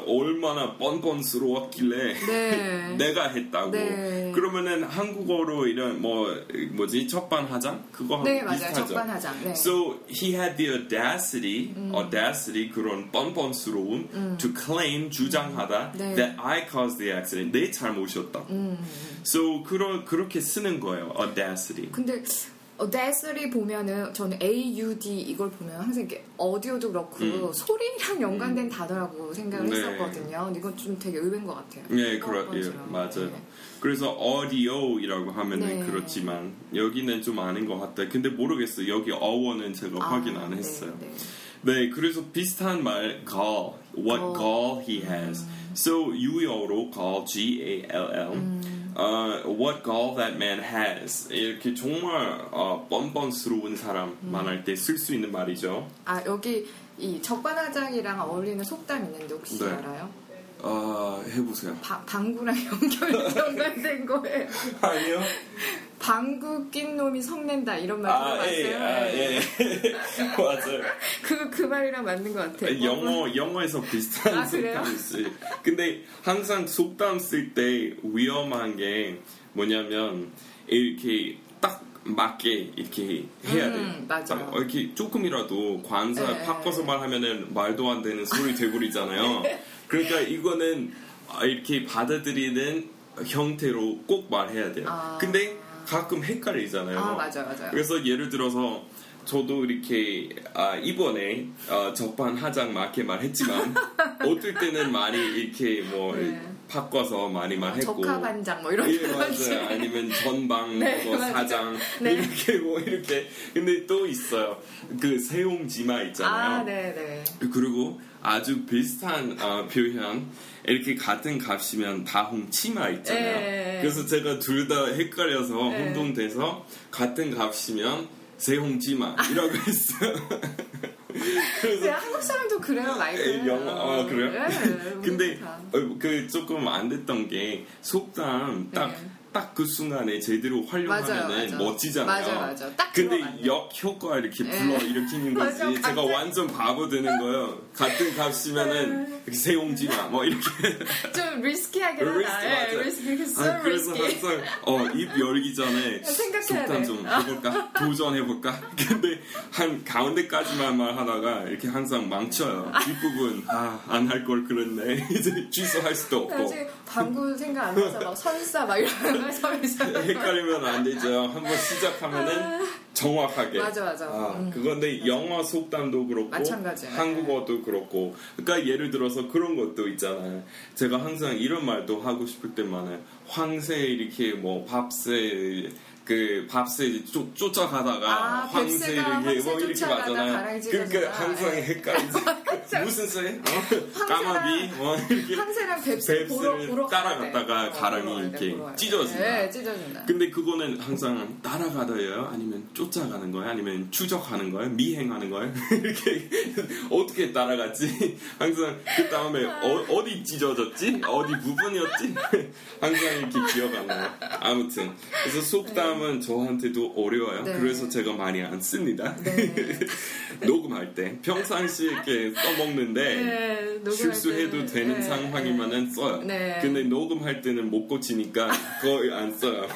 얼마나 뻔뻔스러웠길래 네. 내가 했다고. 네. 그러면은 한국어로 이런 뭐 뭐지 첫반하장 그거 네, 하고 비슷하죠. 첫반하장. 네. So he had the audacity, 음. audacity 그런 뻔뻔스러움 음. to claim 주장하다 음. 네. that I caused the accident 내 잘못이었다. 음. So 그러 그렇게 쓰는 거예요 audacity. 근데 audacity 보면은 저는 에이 유 디 이걸 보면 항상 이렇게 어디오도 그렇고 음. 소리랑 연관된 음. 단어라고 생각을 네. 했었거든요. 근데 이건 좀 되게 의외인 것 같아요. 네, 그러, 예, 맞아요. 네. 그래서 어디오이라고 하면은 네. 그렇지만 여기는 좀 아닌 것 같아요. 근데 모르겠어요. 여기 어원은 제가 아, 확인 안 했어요. 네, 네. 네, 그래서 비슷한 말 gall, what 어. gall he has. 음. So 유어로 gall, G A L L. 음. Uh, what gall that man has. 이렇게 정말 어, 뻔뻔스러운 사람만 할 때 쓸 수 있는 말이죠. 아 여기 이 적반하장이랑 어울리는 속담 있는데 혹시 네. 알아요? 아 해보세요. 바, 방구랑 연결, 연결된 거예요. 아니요. 방구 낀 놈이 성낸다 이런 말 들어봤어요. 아, 아, 예. 맞아요. 그, 그 말이랑 맞는 것 같아요. 영어, 영어에서 비슷한 아, 속담이 있어요. 근데 항상 속담 쓸 때 위험한 게 뭐냐면 이렇게 딱 맞게 이렇게 해야 돼요. 음, 맞아요. 이렇게 조금이라도 관사 네. 바꿔서 말하면은 말도 안 되는 소리 되고리잖아요. 그러니까 이거는 이렇게 받아들이는 형태로 꼭 말해야 돼요. 아... 근데 가끔 헷갈리잖아요. 아, 맞아요, 맞아요. 그래서 예를 들어서 저도 이렇게 아, 이번에 아, 적반하장 맞게 말했지만 어떨 때는 많이 이렇게 뭐 네. 바꿔서 많이 말했고 적하반장 뭐 이런 예, 맞아요. 아니면 전방 네, 뭐 사장 네. 이렇게 뭐 이렇게 근데 또 있어요. 그 세옹지마 있잖아요. 아, 네, 네. 그리고 아주 비슷한 어, 표현 이렇게 같은 값이면 다홍 치마 있잖아요. 네. 그래서 제가 둘 다 헷갈려서 네. 혼동돼서 같은 값이면 세홍 치마 이라고 했어요. 그래서 한국 사람도 그래요, 마이크. 영어, 아, 그래요? 네, 근데 그 조금 안 됐던 게 속담 딱. 네. 딱 그 순간에 제대로 활용하면 멋지잖아요. 맞아, 맞아. 딱 근데 역효과 이렇게 불러 일으키는 거지. 맞아, 제가 같은... 완전 바보 되는 거예요. 같은 값이면은 이렇게 세옹지마 뭐 이렇게 좀 리스키하게 하다. 리스키, 아, 그래서 risky. 항상 어, 입 열기 전에 속담 좀 해볼까? 도전해볼까? 근데 한 가운데까지만 말하다가 이렇게 항상 망쳐요. 뒷부분 아, 안 할 걸 그랬네. 이제 취소할 수도 없고. 나중에 방구 생각 안 해서 막 선사 막 이러면서 헷갈리면 안 되죠. 한번 시작하면은 정확하게. 맞아, 맞아. 아, 음, 그건데 맞아. 영어 속담도 그렇고, 마찬가지야. 한국어도 그렇고. 그러니까 예를 들어서 그런 것도 있잖아요. 제가 항상 이런 말도 하고 싶을 때만에 황새 이렇게 뭐 밥새. 그 밥새 쫓 쫓아가다가 아, 황새 이렇게 뭐 이렇게 맞잖아요. 그러니까 항상 헷갈리지. 무슨 새? 어? 까마귀 뭐 이렇게 황새랑 뱁새 보러 따라갔다가 가랑이 이렇게 찢어진다. 네, 찢어진다. 근데 그거는 항상 따라가다예요? 아니면 쫓아가는 거예요? 아니면 추적하는 거예요? 미행하는 거예요? 이렇게 어떻게 따라갔지? 항상 그 다음에 어, 어디 찢어졌지? 어디 부분이었지? 항상 이렇게 기억하나요. 아무튼 그래서 속담. 저한테도 어려워요. 네. 그래서 제가 많이 안 씁니다. 네. 녹음할 때 평상시에 이렇게 써먹는데 네, 실수해도 때는, 되는 네, 상황이면은 네. 써요. 네. 근데 녹음할 때는 못 고치니까 거의 안 써요.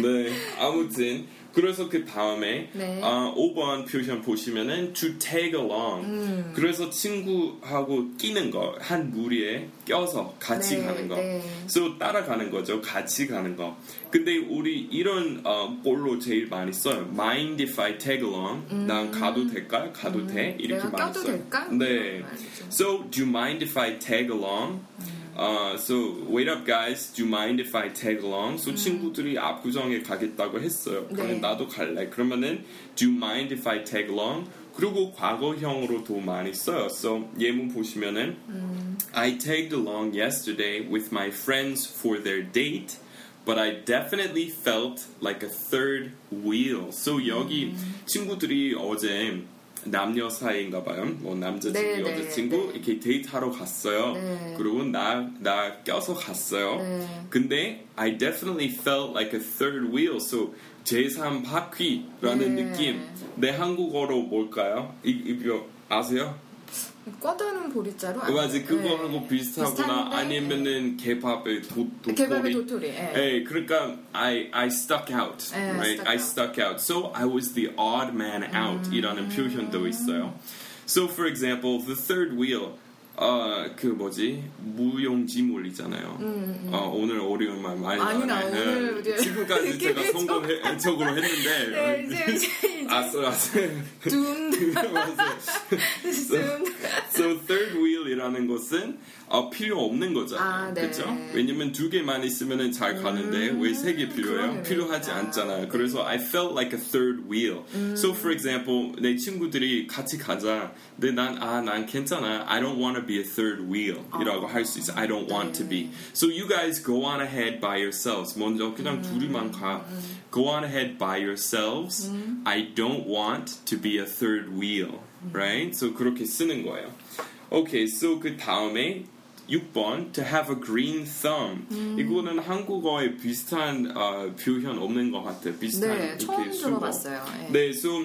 네, 아무튼 그래서 그 다음에 네. 아, 오 번 표현 보시면은 to take along. 음. 그래서 친구하고 끼는 거, 한 무리에 껴서 같이 네, 가는 거. 네. So 따라가는 거죠. 같이 가는 거. 근데 우리 이런 어, 걸로 제일 많이 써요. Mind if I take along? 음. 난 가도 될까? 가도 음. 돼? 이렇게 많이 써요. 될까? 네. So do you mind if I take along? 음. Uh, so wait up guys, do you mind if I tag along? So 음. 친구들이 압구정에 가겠다고 했어요. 그러면 네. 나도 갈래. 그러면은 do you mind if I tag along? 그리고 과거형으로도 많이 써요. So 예문 보시면은 음. I tagged along yesterday with my friends for their date, but I definitely felt like a third wheel. So 여기 음. 친구들이 어제 남녀 사이인가 봐요. 뭐 남자친구, 네, 여자친구 네, 네. 이렇게 데이트하러 갔어요. 네. 그리고 나, 나 껴서 갔어요. 네. 근데 I definitely felt like a third wheel. So 제삼 바퀴라는 네. 느낌. 내 한국어로 뭘까요? 이, 이거 아세요? 꽈다는 보리자루? 맞아, 그거하고 네. 비슷하구나. 아니면은 개밥의 도, 도토리. 개밥의 도토리. 네. 네, 그러니까 I, I stuck out. 네, right? I stuck out. So I was the odd man out. 음. 이라는 표현도 있어요. So for example, the third wheel. 어, 그 뭐지? 무용지물이잖아요. 음, 음. 어, 오늘 어려운 말 많이 나왔네. 네. 네. 지금까지 제가 성공적으로 했는데. 네, 이제, 이제. 아슬 아슬. 둔. So third wheel이라는 것은 어, 필요 없는 거잖아요. 아, 네. 그렇죠? 왜냐면 두 개만 있으면 잘 가는데 음, 왜 세 개 필요해요? 필요하지 않잖아요. 그래서 I felt like a third wheel. 음. So for example, 내 친구들이 같이 가자. 근데 난, 아, 난 괜찮아. I don't want to be a third wheel. 어. 이라고 할 수 있어. I don't want 네. to be. So you guys go on ahead by yourselves. 먼저 그냥 음. 둘이만 가. 음. Go on ahead by yourselves. 음. I don't want to be a third wheel. 음. Right? So 그렇게 쓰는 거예요. Okay, so 그 다음에 육 번 to have a green thumb. 음. 이거는 한국어에 비슷한 어, 표현 없는 것 같아요. 비슷한 네, 이렇게 처음 들어봤어요. 네. 네, so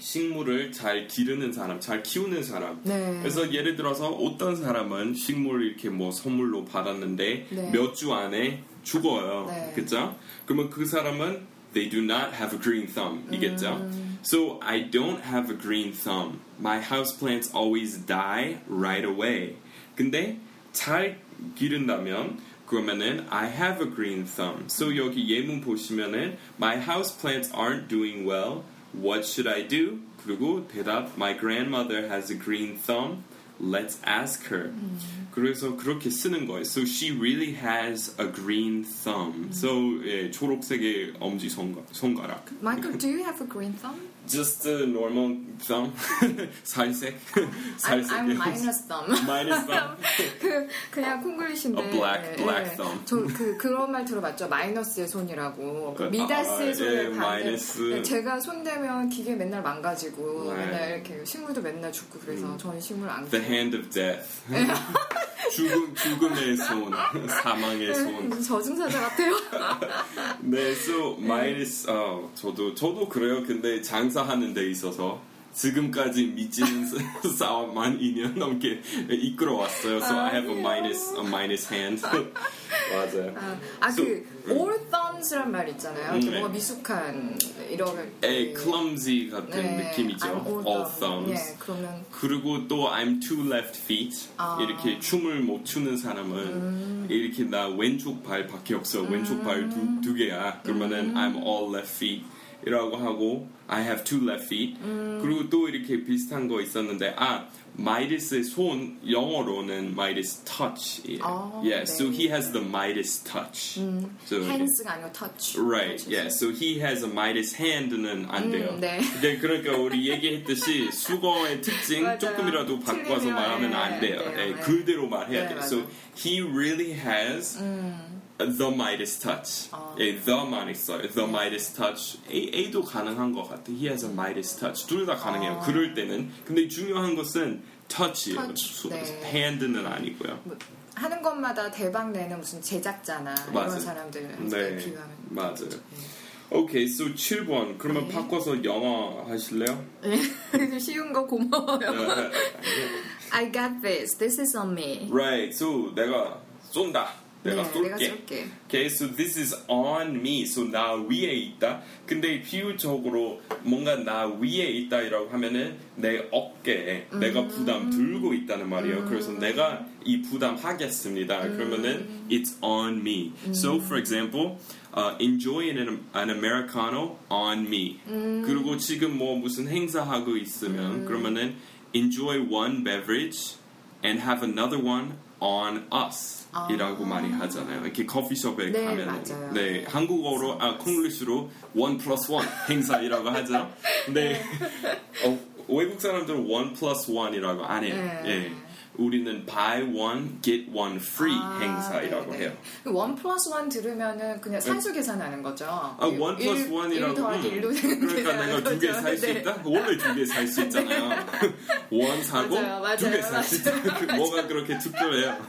식물을 잘 기르는 사람, 잘 키우는 사람. 네. 그래서 예를 들어서 어떤 사람은 식물을 이렇게 뭐 선물로 받았는데 네. 몇 주 안에 죽어요. 네. 그죠? 그러면 그 사람은 they do not have a green thumb. 이겠죠? 음. So I don't have a green thumb. My houseplants always die right away. 근데 잘 기른다면 그러면은 I have a green thumb. So 여기 예문 보시면은 my houseplants aren't doing well. What should I do? 그리고 대답 My grandmother has a green thumb. Let's ask her. 음. 그래서 그렇게 쓰는 거예요. So she really has a green thumb. 음. So 예, 초록색의 엄지 손가, 손가락. Michael, do you have a green thumb? Just a normal thumb. 살색. 살색. I'm, I'm minus thumb. Minus thumb. 그 그냥 콩글리시인데. A black black 예. thumb. 저 그 그런 말 들어봤죠. 마이너스의 손이라고. 그, 미다스의 아, 손을 예, 마이너스. 제가 손 대면 기계 맨날 망가지고 네. 맨날 이렇게 식물도 맨날 죽고 그래서 음. 저는 식물 안. The hand of death. 죽음, 죽음의 손, 사망의 손. 저승사자 같아요. 네, so minus, 어, 저도 저도 그래요. 근데 장사하는 데 있어서 지금까지 미치는 싸움만 이 년 넘게 이끌어왔어요. So I have a minus, a minus hand. 맞아요. 아, 아 so, 그 all thumbs란 말 있잖아요. 음, 뭔가 미숙한 이런. 에 clumsy 같은 네, 느낌이죠. all, all thumbs. 예, 그러면. 그리고 또 I'm two left feet. 아. 이렇게 춤을 못 추는 사람은 음. 이렇게 나 왼쪽 발밖에 없어. 음. 왼쪽 발 두 두 개야. 그러면은 음. I'm all left feet. 이라고 하고 I have two left feet. 음. 그리고 또 이렇게 비슷한 거 있었는데 아 마이다스의 손 영어로는 Midas touch. 아, yeah, 네. So he has the Midas touch. 음. So, hands가 아니고 touch. Right. touch. Yeah. So he has a Midas hand는 안 돼요. 음, 네. 그러니까 우리 얘기했듯이 수거의 특징 조금이라도 바꿔서 틀리면, 말하면 네, 안 돼요. 네, 네. 네. 그대로 말해야 네, 돼요. 맞아. So he really has. 음. The Midas touch. 아. 예, the만 있어요. The 네. Midas touch. A, A도 가능한 것 같아. He has a Midas touch. 둘 다 가능해요. 아. 그럴 때는. 근데 중요한 것은 touch예요. touch. 네. hand는 아니고요. 뭐, 하는 것마다 대박 내는 무슨 제작자나 맞아요. 이런 사람들은 네. 비교하면. 맞아요. 네. 오케이, okay, so 칠 번. 그러면 네. 바꿔서 영어 하실래요? 쉬운 거 고마워요. I got this. This is on me. Right. So 내가 쏜다. 내가 네, 쏠게. 내가 쏠게. Okay, so this is on me. So 나 위에 있다. 근데 비유적으로 뭔가 나 위에 있다라고 하면은 내 어깨에 음. 내가 부담 들고 있다는 말이에요. 음. 그래서 내가 이 부담 하겠습니다. 음. 그러면은 it's on me. 음. So for example, uh, enjoy an, an Americano on me. 음. 그리고 지금 뭐 무슨 행사하고 있으면 음. 그러면은 enjoy one beverage and have another one on us. 아. 이라고 많이 하잖아요. 이렇게 커피숍에 네, 가면 네, 한국어로 아 콩글리시로 원 플러스 원 행사이라고 하죠. 근데 네. 어, 외국 사람들은 원 플러스 원이라고 안 해요. 네. 예. 우리는 buy one get one free 아, 행사이라고 네네. 해요. 원 플러스 원 들으면은 그냥 산수 계산하는 거죠. 아, 원 플러스 원이라고. 그러니까 내가 두 개 살 수 네. 있다. 원래 두 개 살 수 있잖아요. 원 사고 두 개 살 수 있다. 뭐가 그렇게 특별해요?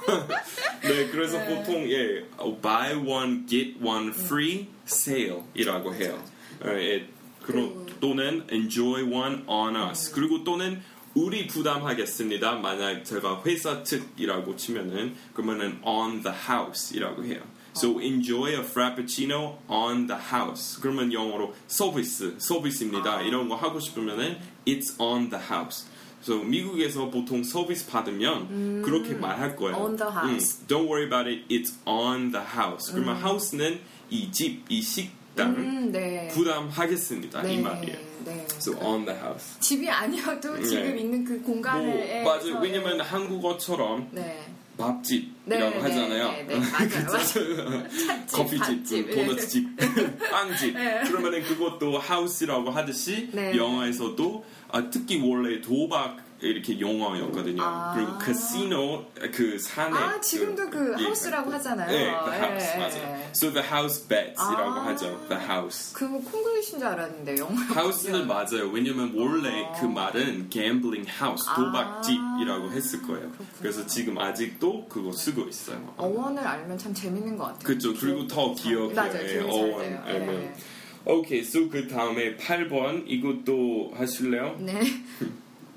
네, 그래서 네. 보통 예 buy one get one free sale이라고 해요. 예, 그리고 또는 enjoy one on us. 음. 그리고 또는 우리 부담하겠습니다. 만약 제가 회사 측이라고 치면은 그러면은 on the house이라고 해요. So enjoy a frappuccino on the house. 그러면 영어로 서비스, 서비스입니다. 아. 이런 거 하고 싶으면은 it's on the house. So 미국에서 보통 서비스 받으면 음. 그렇게 말할 거예요. On the house. 음, don't worry about it. It's on the house. 그러면 음. house는 이 집, 이 식당 음, 네. 부담하겠습니다. 네. 이 말이에요. 네, so 그러니까 on the house. 집이 아니어도 지금 네. 있는 그 공간에. 뭐, 맞아요. 왜냐면 한국어처럼 네. 밥집이라고 네, 하잖아요. 네, 네, 네. 맞아요. 맞아요. 찻집, 커피집, 도넛집, 빵집. 네. 그러면은 그것도 house라고 하듯이 네. 영화에서도 아, 특히 원래 도박 이렇게 용어였거든요. 아~ 그리고 카지노 그 산에 아 지금도 그, 그 하우스라고 예, 하잖아요. 네, 예, the house 예, 맞아요. 예. So the house bets이라고 아~ 하죠. The house. 그 뭐 콩글리시인 줄 알았는데 영어. House는 맞아요. 왜냐면 원래 아~ 그 말은 gambling house 도박집이라고 했을 거예요. 그렇구나. 그래서 지금 아직도 그거 쓰고 있어요. 어원을 알면 참 재밌는 것 같아요. 그렇죠. 그리고 더 기억해요. 예, 어원 돼요. 알면. 예. 오케이, so 그 다음에 팔 번 이것도 하실래요? 네.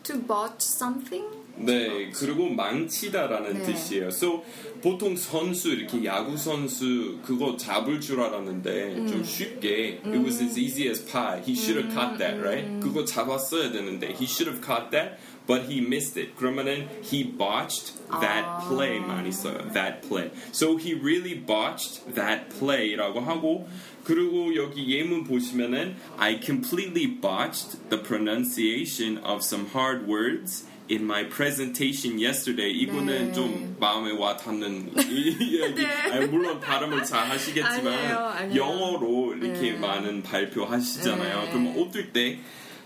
To botch something? 네, 그리고 망치다라는 네. 뜻이에요. So, 보통 선수, 이렇게 야구 선수 그거 잡을 줄 알았는데 음. 좀 쉽게 음. It was as easy as pie. He should have 음. caught that, right? 음. 그거 잡았어야 되는데 He should have caught that, but he missed it. 그러면은 He botched that 아. play 많이 써요. That play. So, he really botched that play라고 하고 그리고 여기 예문 보시면은 I completely botched the pronunciation of some hard words in my presentation yesterday. 이거는 네. 좀 마음에 와 닿는 이야기. 네. 아니, 물론 발음을 잘 하시겠지만 아니에요, 아니에요. 영어로 이렇게 네. 많은 발표하시잖아요. 네. 그럼 어떨 때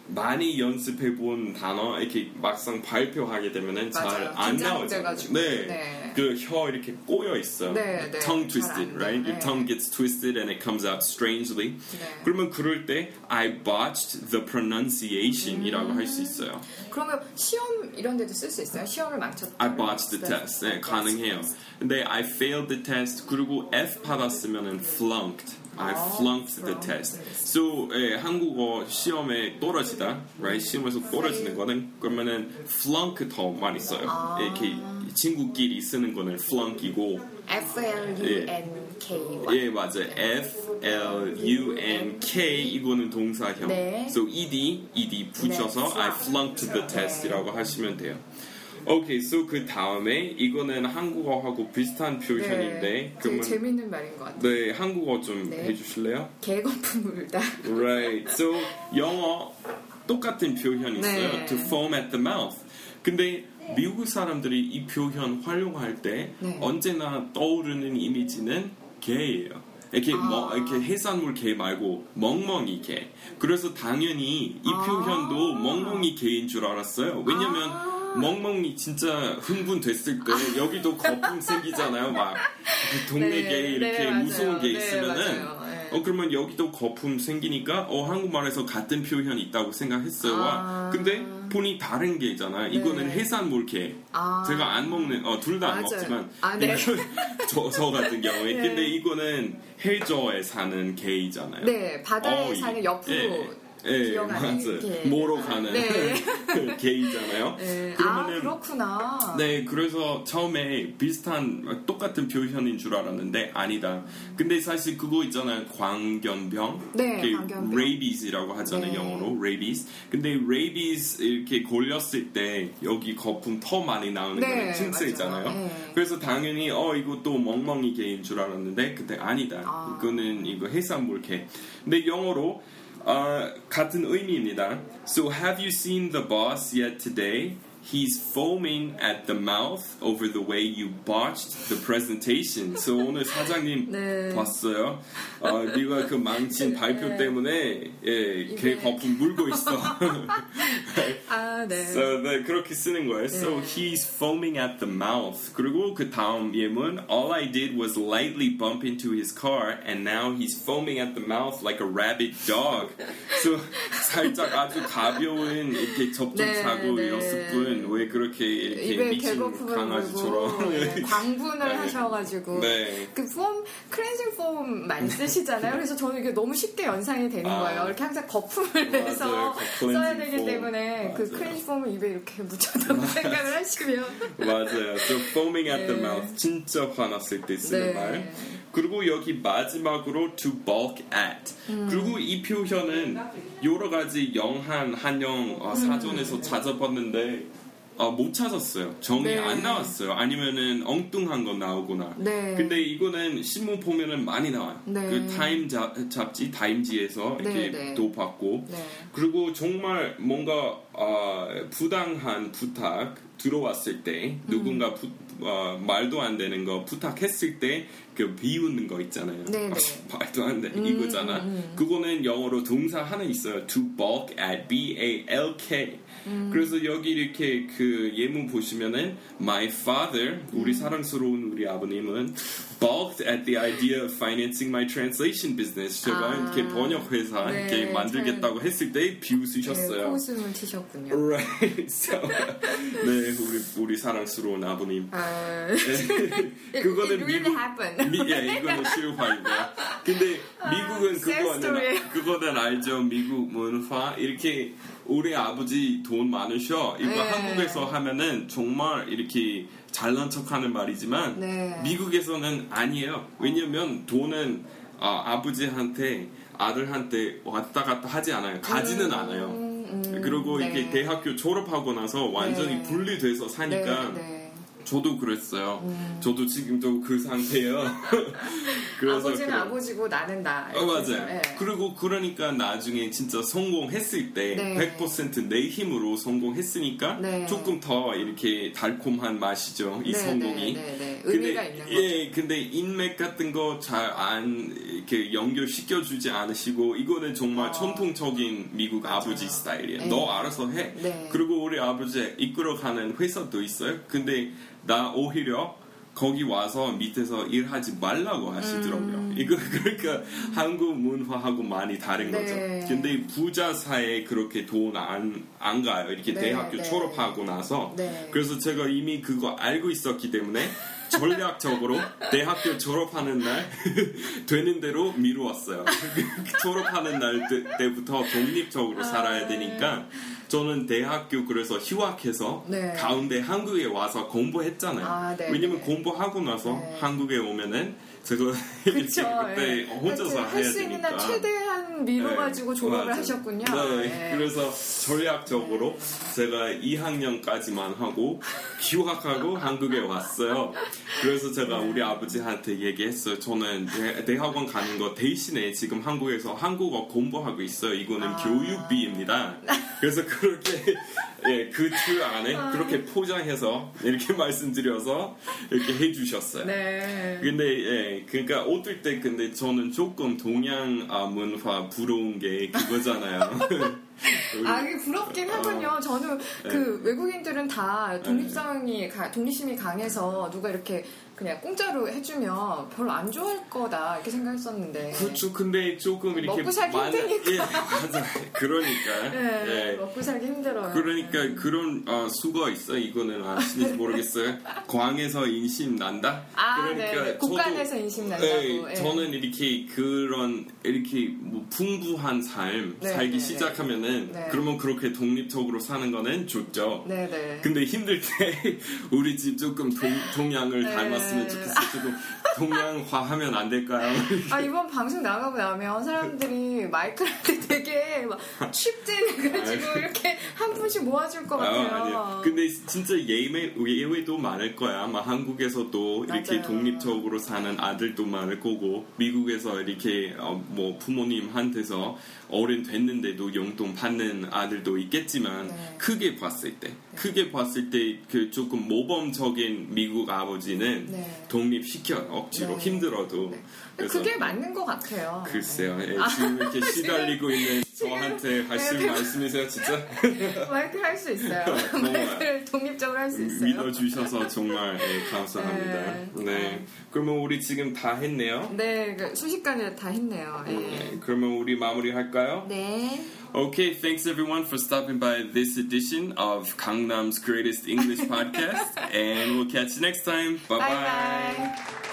많이 연습해 본 단어 이렇게 막상 발표하게 되면은 잘 안 나오죠. 네. 네. 그 혀 이렇게 꼬여 있어. 네, 네. Tongue twisted, right? 네. Your tongue gets twisted and it comes out strangely. 네. 그러면 그럴 때 I botched the pronunciation이라고 음. 할 수 있어요. 그러면 시험 이런 데도 쓸 수 있어요? 시험을 망쳤다. I botched the test. 네, 가능해요. 근데 I failed the test. 그리고 F 받았으면은 flunked. I flunked oh, the test. So, 예, 한국어 시험에 떨어지다, right? 시험에서 떨어지는 거는 그러면은 flunk 더 많이 써요. 아. 이렇게 친구끼리 쓰는 거는 flunk이고. F L U N K. 예, 맞아요. F L U N K 이거는 동사형. 네. So E D E D 붙여서 네. I flunked the test이라고 하시면 돼요. 오케이, so 그 다음에 이거는 한국어하고 비슷한 표현인데 네, 그러면, 제일 재밌는 말인 것 같아요. 네, 한국어 좀 네. 해주실래요? 개거품 울다. Right, so 영어 똑같은 표현 있어요. 네. To foam at the mouth. 근데 미국 사람들이 이 표현 활용할 때 네. 언제나 떠오르는 이미지는 개예요. 이렇게, 아. 뭐, 이렇게 해산물 개 말고 멍멍이 개. 그래서 당연히 이 표현도 아. 멍멍이 개인 줄 알았어요. 왜냐면 아. 멍멍이 진짜 흥분됐을 때 아. 여기도 거품 생기잖아요. 막 동네 네. 개 이렇게 네, 무서운 개 있으면은 네, 어 그러면 여기도 거품 생기니까 어 한국말에서 같은 표현이 있다고 생각했어요. 아. 근데 본이 다른 게잖아. 네. 이거는 해산물 게. 아. 제가 안 먹는 어 둘 다 안 먹지만 아, 네. 저, 저 같은 경우에 네. 근데 이거는 해저에 사는 게이잖아요. 네, 바다에 어, 사는 옆으로 예. 예, 맞아요. 게. 뭐로 가는 네. 게이잖아요. 네. 그러면은, 아, 그렇구나. 네, 그래서 처음에 비슷한, 똑같은 표현인 줄 알았는데, 아니다. 근데 사실 그거 있잖아요. 광견병. 네, 광견병. 레이비스라고 하잖아요, 네. 영어로. 레이비스. 근데 레이비스 이렇게 걸렸을 때, 여기 거품 더 많이 나오는 네, 거는 칭스잖아요. 네. 그래서 당연히, 어, 이것도 멍멍이 게인 줄 알았는데, 근데 아니다. 아. 이거는 이거 해산물 게. 근데 영어로, Uh, 같은 의미입니다. So have you seen the boss yet today? He's foaming at the mouth over the way you botched the presentation. So 오늘 사장님 네. 봤어요. 어, 네가 그 망친 발표 네. 때문에 예, 걔 거품 물고 있어. 아, 네. So, 네, 그렇게 쓰는 거예요. 네. So he's foaming at the mouth. 그리고 그 다음 예문 All I did was lightly bump into his car and now he's foaming at the mouth like a rabid dog. So 살짝 아주 가벼운 이렇게 접촉사고였을 네, 네. 뿐 왜 그렇게 이렇게 미친 강아지처럼 네, 광분을 네. 하셔가지고 네. 그 폼 클렌징 폼 많이 쓰시잖아요. 그래서 저는 이게 너무 쉽게 연상이 되는 아. 거예요. 이렇게 항상 거품을 맞아요. 내서 써야 되기 폼. 때문에 맞아요. 그 클렌징 폼을 입에 이렇게 묻혔다고 생각을 하시면 맞아요. So foaming at 네. the mouth 진짜 화났을 때 쓰는 네. 말. 그리고 여기 마지막으로 to balk at. 음. 그리고 이 표현은 여러 가지 영한 한영 아, 사전에서 음. 찾아봤는데 아, 못 찾았어요. 정이 네. 안 나왔어요. 아니면은 엉뚱한 거 나오거나. 네. 근데 이거는 신문 보면은 많이 나와요. 네. 그 타임 자, 잡지 타임지에서 이렇게 네, 도 받고. 네. 그리고 정말 뭔가 아, 부당한 부탁 들어왔을 때 음. 누군가 부, 아, 말도 안 되는 거 부탁했을 때 그 비웃는 거 있잖아요. 네, 네. 아, 말도 안 돼. 음, 이거잖아. 음. 그거는 영어로 동사 하나 있어요. To balk at. B A L K. 음. 그래서 여기 이렇게 그 예문 보시면은 My father, 우리 음. 사랑스러운 우리 아버님은 balked at the idea of financing my translation business. 제가 아. 이렇게 번역회사 네, 이렇게 만들겠다고 잘. 했을 때 비웃으셨어요. 코웃음을 네, 치셨군요. Right. So, 네, 우리, 우리 사랑스러운 아버님. 아. 네, 그거는 미국 미, 예, 이거는 실화입니다. 근데 미국은 그거는 그거는 알죠. 미국 문화 이렇게 우리 아버지 돈 많으셔. 이거 네. 한국에서 하면은 정말 이렇게 잘난 척하는 말이지만 네. 미국에서는 아니에요. 왜냐면 돈은 어, 아버지한테 아들한테 왔다 갔다 하지 않아요. 가지는 음, 않아요. 음, 음, 그리고 네. 이렇게 대학교 졸업하고 나서 완전히 네. 분리돼서 사니까. 네, 네. 저도 그랬어요. 음. 저도 지금도 그 상태예요. 그래서 아버지는 그래. 아버지고 나는 나. 어, 맞아요. 네. 그리고 그러니까 나중에 진짜 성공했을 때 네. 백 퍼센트 내 힘으로 성공했으니까 네. 조금 더 이렇게 달콤한 맛이죠. 이 네, 성공이. 네, 네, 네. 근데, 의미가 있는 거죠. 예, 근데 인맥 같은 거 잘 안 이렇게 연결시켜주지 않으시고 이거는 정말 어. 전통적인 미국 맞아요. 아버지 스타일이에요. 네. 너 알아서 해. 네. 그리고 우리 아버지 이끌어가는 회사도 있어요. 근데 나 오히려 거기 와서 밑에서 일하지 말라고 하시더라고요. 음. 이거 그러니까 한국 문화하고 많이 다른 네. 거죠. 근데 부자 사회에 그렇게 돈 안, 안 가요. 이렇게 네, 대학교 네. 졸업하고 나서. 네. 그래서 제가 이미 그거 알고 있었기 때문에 전략적으로 대학교 졸업하는 날 되는 대로 미루었어요. 졸업하는 날 때, 때부터 독립적으로 살아야 되니까 저는 대학교 그래서 휴학해서 네. 가운데 한국에 와서 공부했잖아요. 아, 네, 왜냐면 네. 공부하고 나서 네. 한국에 오면은 제가 그쵸, 그때 네. 혼자서 해야 되니까 최대한 조금 미뤄가지고 네. 졸업을 맞아. 하셨군요. 네. 네. 그래서 전략적으로 네. 제가 이 학년까지만 하고 휴학하고 한국에 왔어요. 그래서 제가 네. 우리 아버지한테 얘기했어요. 저는 대, 대학원 가는 거 대신에 지금 한국에서 한국어 공부하고 있어요. 이거는 아. 교육비입니다. 그래서 그렇게 예, 그 주 안에 아. 그렇게 포장해서 이렇게 말씀드려서 이렇게 해주셨어요. 네. 근데 예, 그러니까 어떨 때 근데 저는 조금 동양 문화 부러운 게 그거잖아요. 아, 부럽긴 하군요. 어, 저는 그 네. 외국인들은 다 독립성이, 독립심이 강해서 누가 이렇게 그냥 공짜로 해주면 별로 안 좋아할 거다 이렇게 생각했었는데. 그렇죠. 근데 조금 이렇게 먹고 살기 많... 힘드니까. 예, 맞아요. 그러니까. 네, 예. 먹고 살기 힘들어요. 그러니까 그런 아, 수가 있어. 이거는 아시는지 모르겠어요. 광에서 인심 난다. 아, 그러니까 네. 곡간에서 인심 난다고. 예, 예. 저는 이렇게 그런 이렇게 뭐 풍부한 삶 네, 살기 네, 시작하면은. 네. 그러면 그렇게 독립적으로 사는 거는 좋죠. 네네. 네. 근데 힘들 때 우리 집 조금 동, 동양을 네. 닮았으면 좋겠어요. 조금 동양화하면 안 될까요? 아 이번 방송 나가고 나면 사람들이 마이크한테 되게 막 취재해가지고 이렇게 한 분씩 모아줄 것 같아요. 아, 아니요. 근데 진짜 예외 예외도 많을 거야. 막 한국에서도 이렇게 맞아요. 독립적으로 사는 아들도 많을 거고 미국에서 이렇게 어, 뭐 부모님한테서 어른 됐는데도 용돈 받는 아들도 있겠지만 네. 크게 봤을 때, 크게 봤을 때 그 조금 모범적인 미국 아버지는 네. 독립시켜 억지로 네. 힘들어도 네. 그래서 그게 맞는 것 같아요. 글쎄요, 네. 예, 지금 이렇게 아, 시달리고 지금, 있는 저한테 하실 네, 말씀이세요, 진짜? 마이크 할 수 있어요. 마이크를 독립적으로 할 수 있어요. 믿어주셔서 정말 예, 감사합니다. 네. 네, 그러면 우리 지금 다 했네요. 네, 순식간에 다 했네요. 예. 네, 그러면 우리 마무리할까요? 네. Okay, thanks everyone for stopping by this edition of Gangnam's Greatest English Podcast, and we'll catch you next time. Bye bye.